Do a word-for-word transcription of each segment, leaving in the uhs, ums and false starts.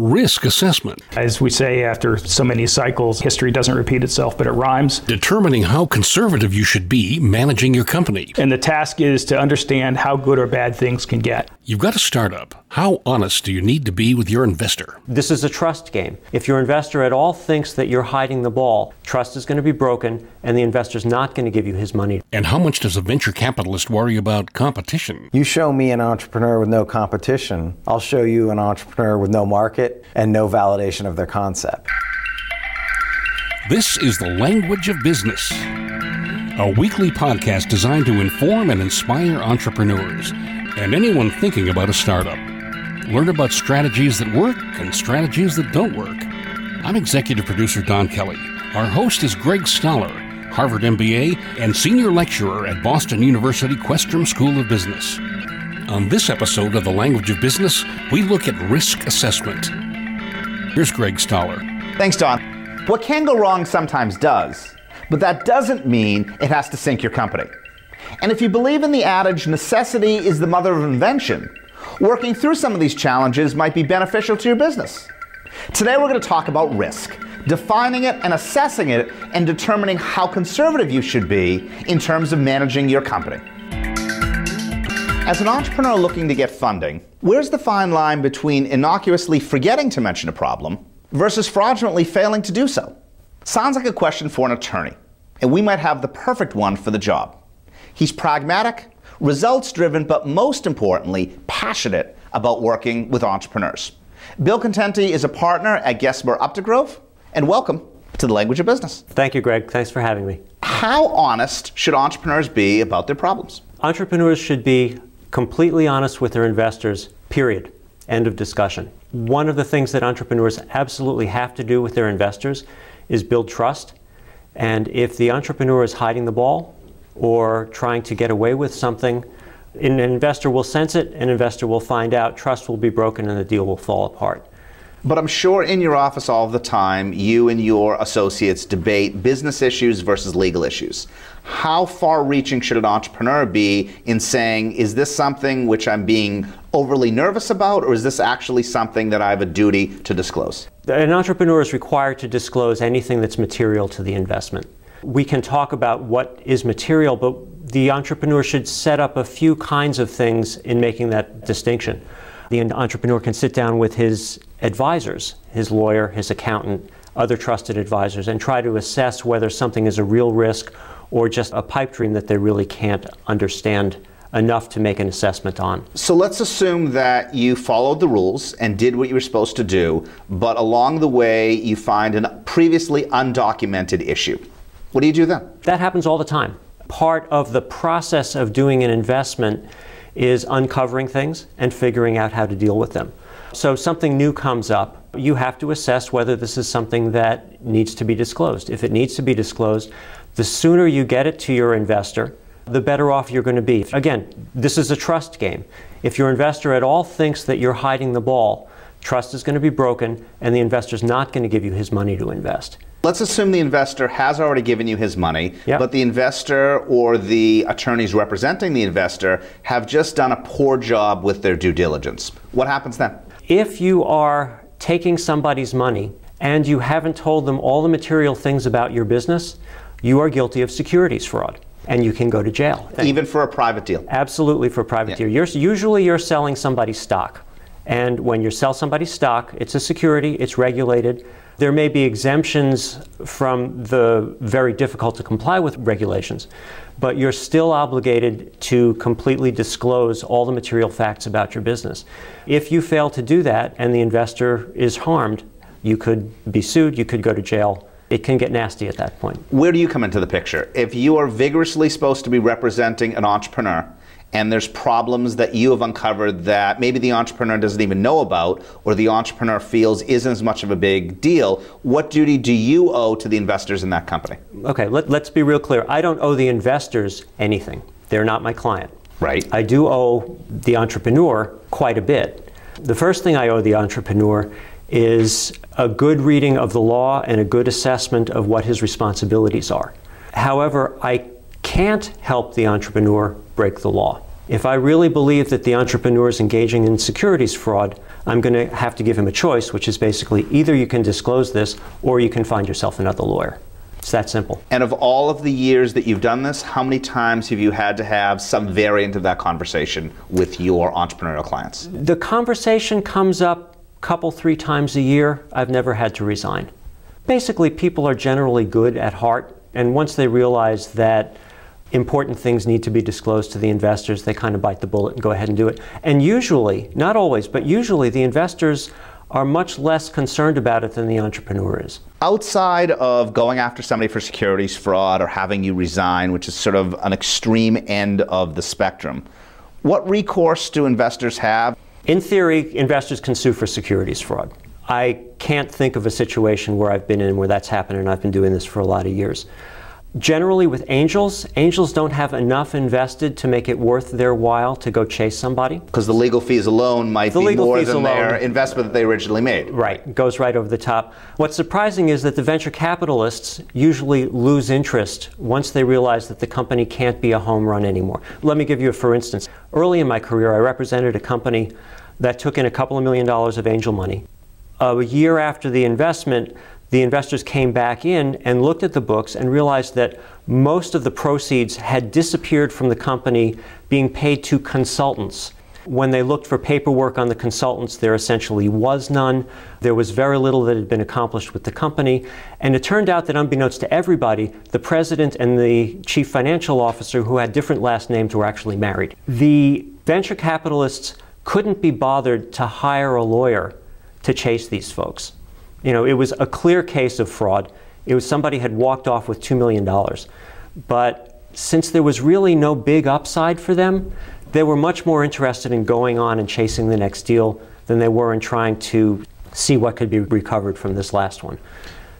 risk assessment. As we say, after so many cycles, history doesn't repeat itself, but it rhymes. Determining how conservative you should be managing your company. And the task is to understand how good or bad things can get. You've got a startup. How honest do you need to be with your investor? This is a trust game. If your investor at all thinks that you're hiding the ball, trust is going to be broken and the investor's not going to give you his money. And how much does a venture capitalist worry about competition? You show me an entrepreneur with no competition, I'll show you an entrepreneur with no market and no validation of their concept. This is The Language of Business, a weekly podcast designed to inform and inspire entrepreneurs and anyone thinking about a startup. Learn about strategies that work and strategies that don't work. I'm executive producer Don Kelly. Our host is Greg Stoller, Harvard M B A and senior lecturer at Boston University Questrom School of Business. On this episode of The Language of Business, we look at risk assessment. Here's Greg Stoller. Thanks, Don. What can go wrong sometimes does, but that doesn't mean it has to sink your company. And if you believe in the adage, necessity is the mother of invention, working through some of these challenges might be beneficial to your business. Today we're going to talk about risk, defining it and assessing it, and determining how conservative you should be in terms of managing your company. As an entrepreneur looking to get funding, where's the fine line between innocuously forgetting to mention a problem versus fraudulently failing to do so? Sounds like a question for an attorney, and we might have the perfect one for the job. He's pragmatic, results-driven, but most importantly, passionate about working with entrepreneurs. Bill Contenti is a partner at Gesmer Updegrove, and welcome to The Language of Business. Thank you, Greg. Thanks for having me. How honest should entrepreneurs be about their problems? Entrepreneurs should be completely honest with their investors, period. End of discussion. One of the things that entrepreneurs absolutely have to do with their investors is build trust. And if the entrepreneur is hiding the ball or trying to get away with something, an investor will sense it, an investor will find out, trust will be broken, and the deal will fall apart. But I'm sure in your office all the time, you and your associates debate business issues versus legal issues. How far-reaching should an entrepreneur be in saying, is this something which I'm being overly nervous about, or is this actually something that I have a duty to disclose? An entrepreneur is required to disclose anything that's material to the investment. We can talk about what is material, but the entrepreneur should set up a few kinds of things in making that distinction. The entrepreneur can sit down with his advisors, his lawyer, his accountant, other trusted advisors, and try to assess whether something is a real risk or just a pipe dream that they really can't understand enough to make an assessment on. So let's assume that you followed the rules and did what you were supposed to do, but along the way you find a previously undocumented issue. What do you do then? That happens all the time. Part of the process of doing an investment is uncovering things and figuring out how to deal with them. So something new comes up, you have to assess whether this is something that needs to be disclosed. If it needs to be disclosed, the sooner you get it to your investor, the better off you're going to be. Again, this is a trust game. If your investor at all thinks that you're hiding the ball, trust is going to be broken and the investor's not going to give you his money to invest. Let's assume the investor has already given you his money, yep. But the investor or the attorneys representing the investor have just done a poor job with their due diligence. What happens then? If you are taking somebody's money and you haven't told them all the material things about your business, you are guilty of securities fraud and you can go to jail. Even for a private deal? Absolutely for a private yeah. deal. You're, usually you're selling somebody's stock. And when you sell somebody's stock, it's a security, it's regulated. There may be exemptions from the very difficult to comply with regulations, but you're still obligated to completely disclose all the material facts about your business. If you fail to do that and the investor is harmed, you could be sued, you could go to jail. It can get nasty at that point. Where do you come into the picture? If you are vigorously supposed to be representing an entrepreneur, and there's problems that you have uncovered that maybe the entrepreneur doesn't even know about, or the entrepreneur feels isn't as much of a big deal, what duty do you owe to the investors in that company? Okay, let, let's be real clear. I don't owe the investors anything. They're not my client. Right. I do owe the entrepreneur quite a bit. The first thing I owe the entrepreneur is a good reading of the law and a good assessment of what his responsibilities are. However, I can't help the entrepreneur break the law. If I really believe that the entrepreneur is engaging in securities fraud, I'm going to have to give him a choice, which is basically either you can disclose this or you can find yourself another lawyer. It's that simple. And of all of the years that you've done this, how many times have you had to have some variant of that conversation with your entrepreneurial clients? The conversation comes up a couple, three times a year. I've never had to resign. Basically, people are generally good at heart, and once they realize that important things need to be disclosed to the investors, they kind of bite the bullet and go ahead and do it. And usually, not always, but usually the investors are much less concerned about it than the entrepreneur is. Outside of going after somebody for securities fraud or having you resign, which is sort of an extreme end of the spectrum, what recourse do investors have? In theory, investors can sue for securities fraud. I can't think of a situation where I've been in where that's happened, and I've been doing this for a lot of years. Generally with angels, angels don't have enough invested to make it worth their while to go chase somebody. Because the legal fees alone might be more than their investment that they originally made. Right, goes right over the top. What's surprising is that the venture capitalists usually lose interest once they realize that the company can't be a home run anymore. Let me give you a for instance. Early in my career, I represented a company that took in a couple of million dollars of angel money. A year after the investment, the investors came back in and looked at the books and realized that most of the proceeds had disappeared from the company, being paid to consultants. When they looked for paperwork on the consultants, there essentially was none. There was very little that had been accomplished with the company. And it turned out that unbeknownst to everybody, the president and the chief financial officer, who had different last names, were actually married. The venture capitalists couldn't be bothered to hire a lawyer to chase these folks. You know, it was a clear case of fraud. It was somebody had walked off with two million dollars. But since there was really no big upside for them, they were much more interested in going on and chasing the next deal than they were in trying to see what could be recovered from this last one.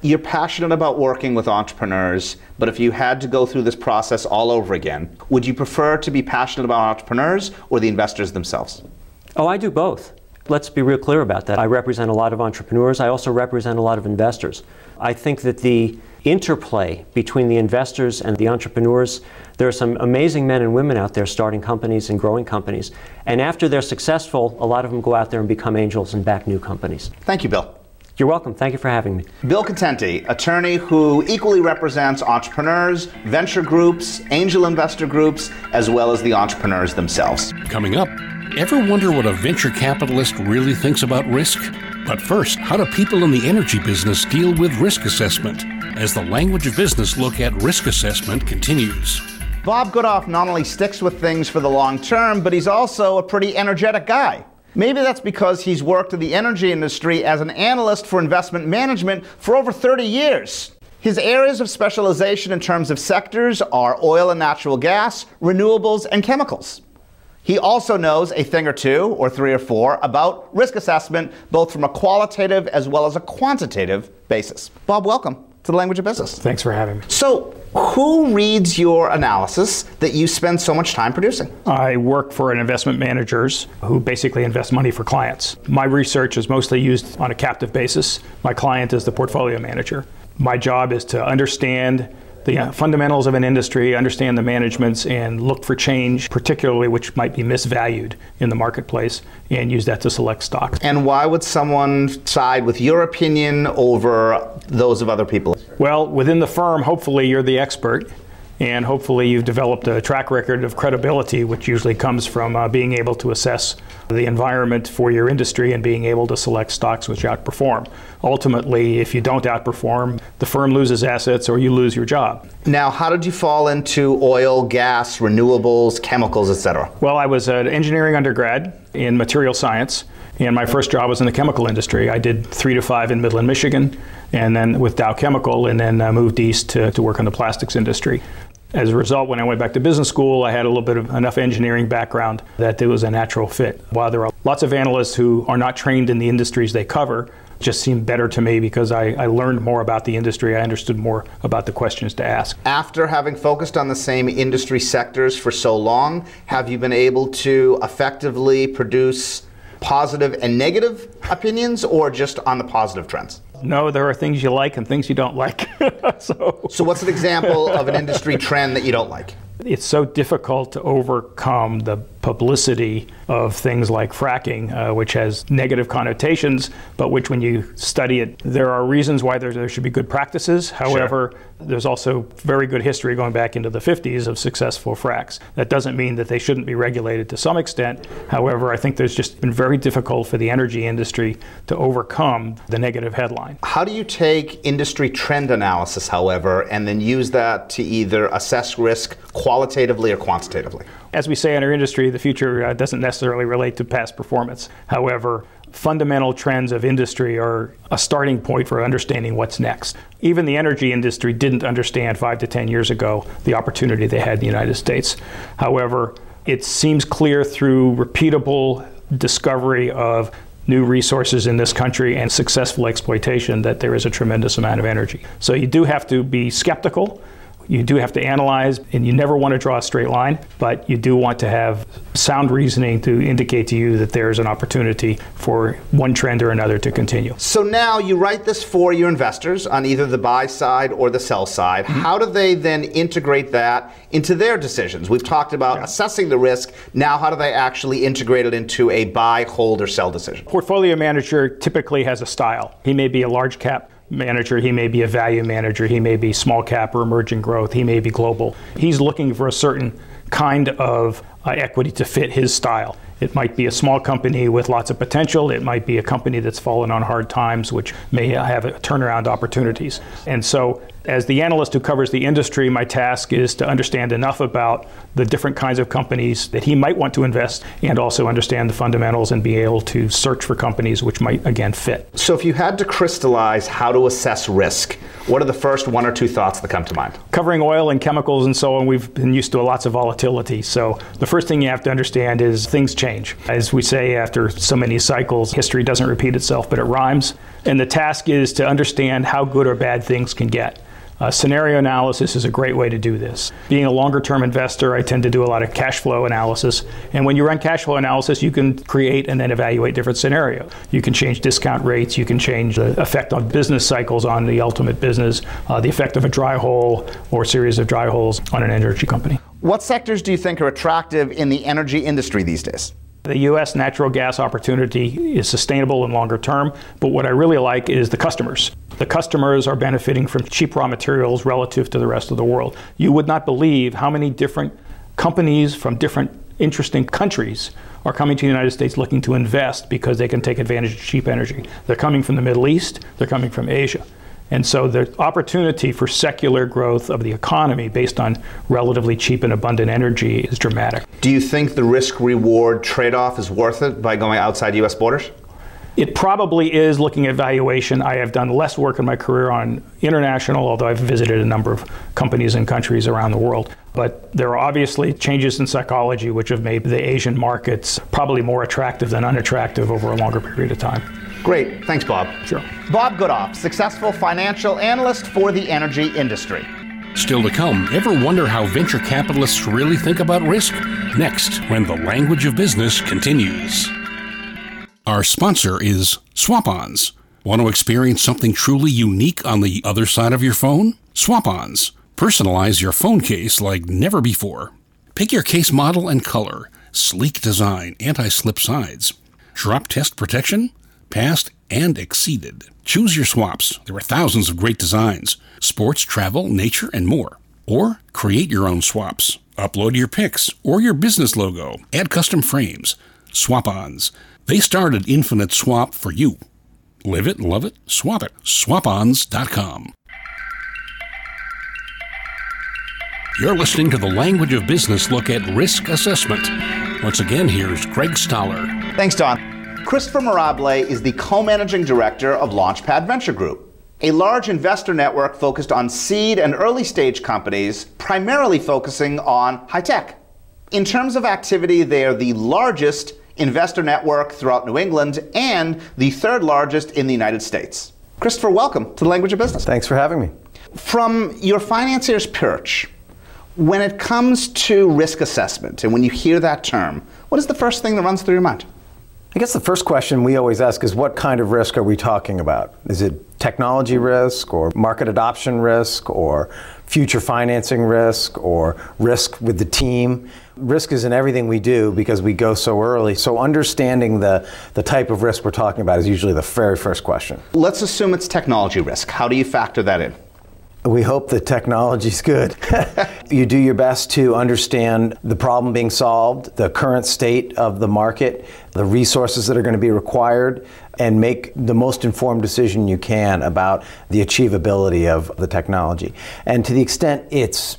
You're passionate about working with entrepreneurs, but if you had to go through this process all over again, would you prefer to be passionate about entrepreneurs or the investors themselves? Oh, I do both. Let's be real clear about that. I represent a lot of entrepreneurs. I also represent a lot of investors. I think that the interplay between the investors and the entrepreneurs, there are some amazing men and women out there starting companies and growing companies. And after they're successful, a lot of them go out there and become angels and back new companies. Thank you, Bill. You're welcome. Thank you for having me. Bill Contenti, attorney who equally represents entrepreneurs, venture groups, angel investor groups, as well as the entrepreneurs themselves. Coming up, ever wonder what a venture capitalist really thinks about risk? But first, how do people in the energy business deal with risk assessment? As the language of business look at risk assessment continues. Bob Goodoff not only sticks with things for the long term, but he's also a pretty energetic guy. Maybe that's because he's worked in the energy industry as an analyst for investment management for over thirty years. His areas of specialization in terms of sectors are oil and natural gas, renewables, and chemicals. He also knows a thing or two, or three or four, about risk assessment, both from a qualitative as well as a quantitative basis. Bob, welcome to The Language of Business. Thanks for having me. So, who reads your analysis that you spend so much time producing? I work for an investment managers who basically invest money for clients. My research is mostly used on a captive basis. My client is the portfolio manager. My job is to understand the fundamentals of an industry, understand the managements, and look for change, particularly which might be misvalued in the marketplace, and use that to select stocks. And why would someone side with your opinion over those of other people? Well, within the firm, hopefully you're the expert, and hopefully you've developed a track record of credibility, which usually comes from uh, being able to assess the environment for your industry and being able to select stocks which outperform. Ultimately, if you don't outperform, the firm loses assets or you lose your job. Now, how did you fall into oil, gas, renewables, chemicals, et cetera? Well, I was an engineering undergrad in material science, and my first job was in the chemical industry. I did three to five in Midland, Michigan, and then with Dow Chemical, and then uh, moved east to, to work in the plastics industry. As a result, when I went back to business school, I had a little bit of enough engineering background that it was a natural fit. While there are lots of analysts who are not trained in the industries they cover, it just seemed better to me because I, I learned more about the industry. I understood more about the questions to ask. After having focused on the same industry sectors for so long, have you been able to effectively produce positive and negative opinions, or just on the positive trends? No, there are things you like and things you don't like. so, so what's an example of an industry trend that you don't like? It's so difficult to overcome the publicity of things like fracking, uh, which has negative connotations, but which when you study it, there are reasons why there, there should be good practices. However, sure. There's also very good history going back into the fifties of successful fracs. That doesn't mean that they shouldn't be regulated to some extent. However, I think there's just been very difficult for the energy industry to overcome the negative headline. How do you take industry trend analysis, however, and then use that to either assess risk qualitatively or quantitatively? As we say in our industry, the future uh, doesn't necessarily relate to past performance. However, fundamental trends of industry are a starting point for understanding what's next. Even the energy industry didn't understand five to ten years ago the opportunity they had in the United States. However, it seems clear through repeatable discovery of new resources in this country and successful exploitation that there is a tremendous amount of energy. So you do have to be skeptical. You do have to analyze, and you never want to draw a straight line, but you do want to have sound reasoning to indicate to you that there's an opportunity for one trend or another to continue. So now you write this for your investors on either the buy side or the sell side. Mm-hmm. How do they then integrate that into their decisions? We've talked about yeah. assessing the risk. Now how do they actually integrate it into a buy, hold, or sell decision? Portfolio manager typically has a style. He may be a large cap manager, he may be a value manager, he may be small cap or emerging growth, he may be global. He's looking for a certain kind of uh, equity to fit his style. It might be a small company with lots of potential, it might be a company that's fallen on hard times which may have a turnaround opportunities. And so as the analyst who covers the industry, my task is to understand enough about the different kinds of companies that he might want to invest and also understand the fundamentals and be able to search for companies which might, again, fit. So if you had to crystallize how to assess risk, what are the first one or two thoughts that come to mind? Covering oil and chemicals and so on, we've been used to lots of volatility. So the first thing you have to understand is things change. As we say, after so many cycles, history doesn't repeat itself, but it rhymes. And the task is to understand how good or bad things can get. Uh, scenario analysis is a great way to do this. Being a longer-term investor, I tend to do a lot of cash flow analysis. And when you run cash flow analysis, you can create and then evaluate different scenarios. You can change discount rates. You can change the effect on business cycles on the ultimate business, uh, the effect of a dry hole or series of dry holes on an energy company. What sectors do you think are attractive in the energy industry these days? The U S natural gas opportunity is sustainable and longer term, but what I really like is the customers. The customers are benefiting from cheap raw materials relative to the rest of the world. You would not believe how many different companies from different interesting countries are coming to the United States looking to invest because they can take advantage of cheap energy. They're coming from the Middle East, they're coming from Asia. And so the opportunity for secular growth of the economy based on relatively cheap and abundant energy is dramatic. Do you think the risk-reward trade-off is worth it by going outside U S borders? It probably is looking at valuation. I have done less work in my career on international, although I've visited a number of companies and countries around the world. But there are obviously changes in psychology which have made the Asian markets probably more attractive than unattractive over a longer period of time. Great. Thanks, Bob. Sure. Bob Goodoff, successful financial analyst for the energy industry. Still to come, ever wonder how venture capitalists really think about risk? Next, when The Language of Business continues. Our sponsor is Swap-Ons. Want to experience something truly unique on the other side of your phone? Swap-Ons. Personalize your phone case like never before. Pick your case model and color, sleek design, anti-slip sides, drop test protection, passed and exceeded. Choose your swaps. There are thousands of great designs, sports, travel, nature, and more. Or create your own swaps. Upload your pics or your business logo. Add custom frames. Swap-Ons. They start an infinite swap for you. Live it, love it, swap it. swap ons dot com. You're listening to The Language of Business look at risk assessment. Once again, here's Greg Stoller. Thanks, Don. Christopher Mirabile is the co-managing director of LaunchPad Venture Group, a large investor network focused on seed and early stage companies, primarily focusing on high tech. In terms of activity, they are the largest investor network throughout New England and the third largest in the United States. Christopher, welcome to The Language of Business. Thanks for having me. From your financier's perch, when it comes to risk assessment and when you hear that term, what is the first thing that runs through your mind? I guess the first question we always ask is, what kind of risk are we talking about? Is it technology risk or market adoption risk or future financing risk or risk with the team? Risk is in everything we do because we go so early. So understanding the, the type of risk we're talking about is usually the very first question. Let's assume it's technology risk. How do you factor that in? We hope the technology's good. You do your best to understand the problem being solved, the current state of the market, the resources that are going to be required, and make the most informed decision you can about the achievability of the technology. And to the extent it's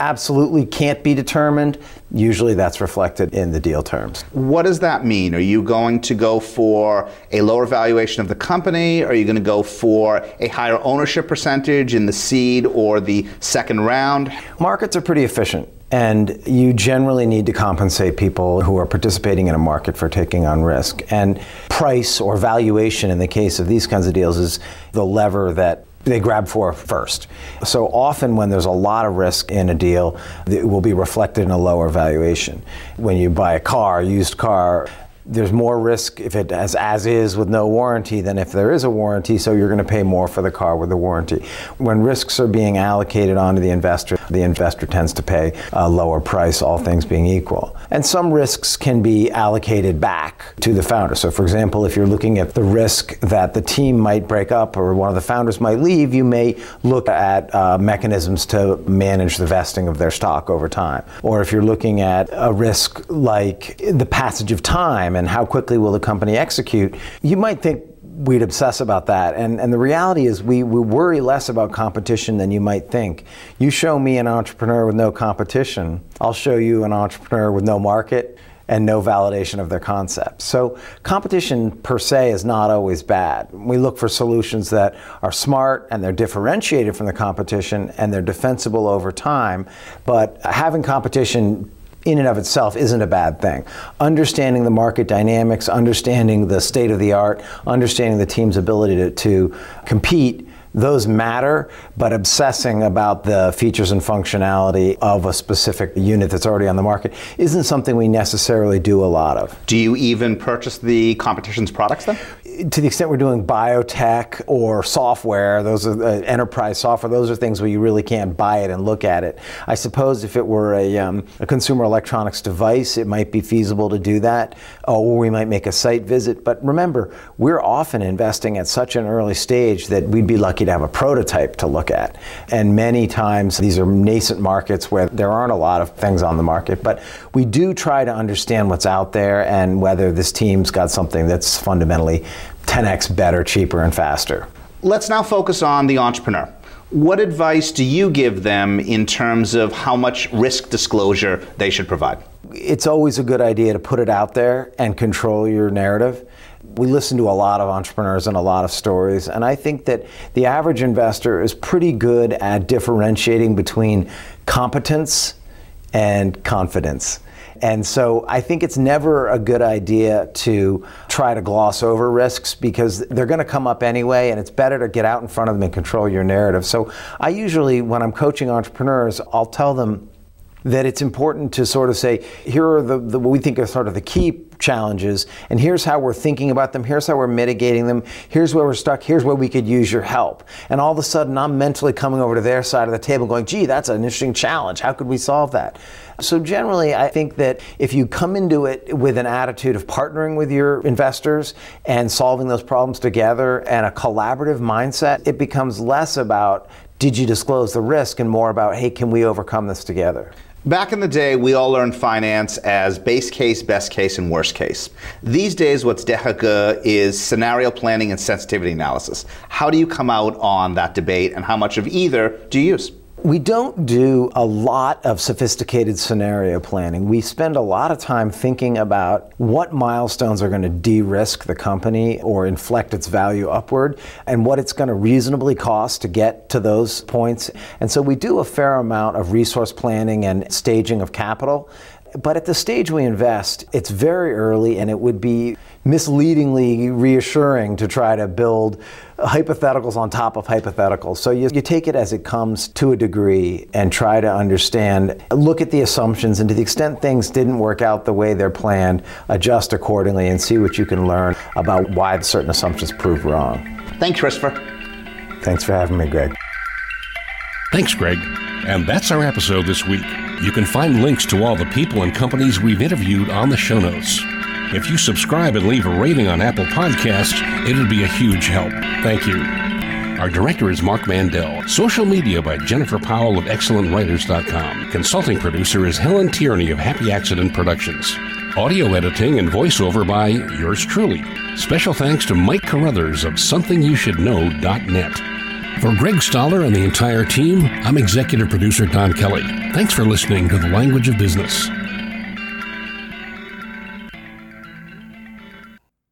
absolutely can't be determined, usually that's reflected in the deal terms. What does that mean? Are you going to go for a lower valuation of the company? Are you going to go for a higher ownership percentage in the seed or the second round? Markets are pretty efficient, and you generally need to compensate people who are participating in a market for taking on risk. And price or valuation in the case of these kinds of deals is the lever that they grab for first. So often when there's a lot of risk in a deal, it will be reflected in a lower valuation. When you buy a car, a used car, there's more risk if it as as is with no warranty than if there is a warranty, so you're going to pay more for the car with the warranty. When risks are being allocated onto the investor, the investor tends to pay a lower price, all things being equal. And some risks can be allocated back to the founder. So for example, if you're looking at the risk that the team might break up or one of the founders might leave, you may look at uh, mechanisms to manage the vesting of their stock over time. Or if you're looking at a risk like the passage of time and how quickly will the company execute, you might think we'd obsess about that. And, and the reality is we, we worry less about competition than you might think. You show me an entrepreneur with no competition, I'll show you an entrepreneur with no market and no validation of their concept. So competition per se is not always bad. We look for solutions that are smart and they're differentiated from the competition and they're defensible over time. But having competition in and of itself isn't a bad thing. Understanding the market dynamics, understanding the state of the art, understanding the team's ability to, to compete, those matter, but obsessing about the features and functionality of a specific unit that's already on the market isn't something we necessarily do a lot of. Do you even purchase the competition's products then? To the extent we're doing biotech or software, those are uh, enterprise software, those are things where you really can't buy it and look at it. I suppose if it were a, um, a consumer electronics device, it might be feasible to do that, or we might make a site visit. But remember, we're often investing at such an early stage that we'd be lucky to have a prototype to look at. And many times these are nascent markets where there aren't a lot of things on the market, but we do try to understand what's out there and whether this team's got something that's fundamentally ten x better, cheaper, and faster. Let's now focus on the entrepreneur. What advice do you give them in terms of how much risk disclosure they should provide? It's always a good idea to put it out there and control your narrative. We listen to a lot of entrepreneurs and a lot of stories, and I think that the average investor is pretty good at differentiating between competence and confidence. And so I think it's never a good idea to try to gloss over risks because they're going to come up anyway, and it's better to get out in front of them and control your narrative. So I usually, when I'm coaching entrepreneurs, I'll tell them that it's important to sort of say, here are the, the what we think are sort of the key challenges, and here's how we're thinking about them, here's how we're mitigating them, here's where we're stuck, here's where we could use your help. And all of a sudden, I'm mentally coming over to their side of the table going, gee, that's an interesting challenge. How could we solve that? So generally, I think that if you come into it with an attitude of partnering with your investors and solving those problems together and a collaborative mindset, it becomes less about, did you disclose the risk, and more about, hey, can we overcome this together? Back in the day, we all learned finance as base case, best case, and worst case. These days, what's de rigueur is scenario planning and sensitivity analysis. How do you come out on that debate, and how much of either do you use? We don't do a lot of sophisticated scenario planning. We spend a lot of time thinking about what milestones are going to de-risk the company or inflect its value upward and what it's going to reasonably cost to get to those points. And so we do a fair amount of resource planning and staging of capital. But at the stage we invest, it's very early, and it would be misleadingly reassuring to try to build hypotheticals on top of hypotheticals. So you, you take it as it comes to a degree and try to understand, look at the assumptions, and to the extent things didn't work out the way they're planned, adjust accordingly and see what you can learn about why certain assumptions prove wrong. Thanks, Christopher. Thanks for having me, Greg. Thanks, Greg. And that's our episode this week. You can find links to all the people and companies we've interviewed on the show notes. If you subscribe and leave a rating on Apple Podcasts, it'll be a huge help. Thank you. Our director is Mark Mandel. Social media by Jennifer Powell of excellent writers dot com. Consulting producer is Helen Tierney of Happy Accident Productions. Audio editing and voiceover by yours truly. Special thanks to Mike Carruthers of something you should know dot net. For Greg Stoller and the entire team, I'm executive producer Don Kelly. Thanks for listening to The Language of Business.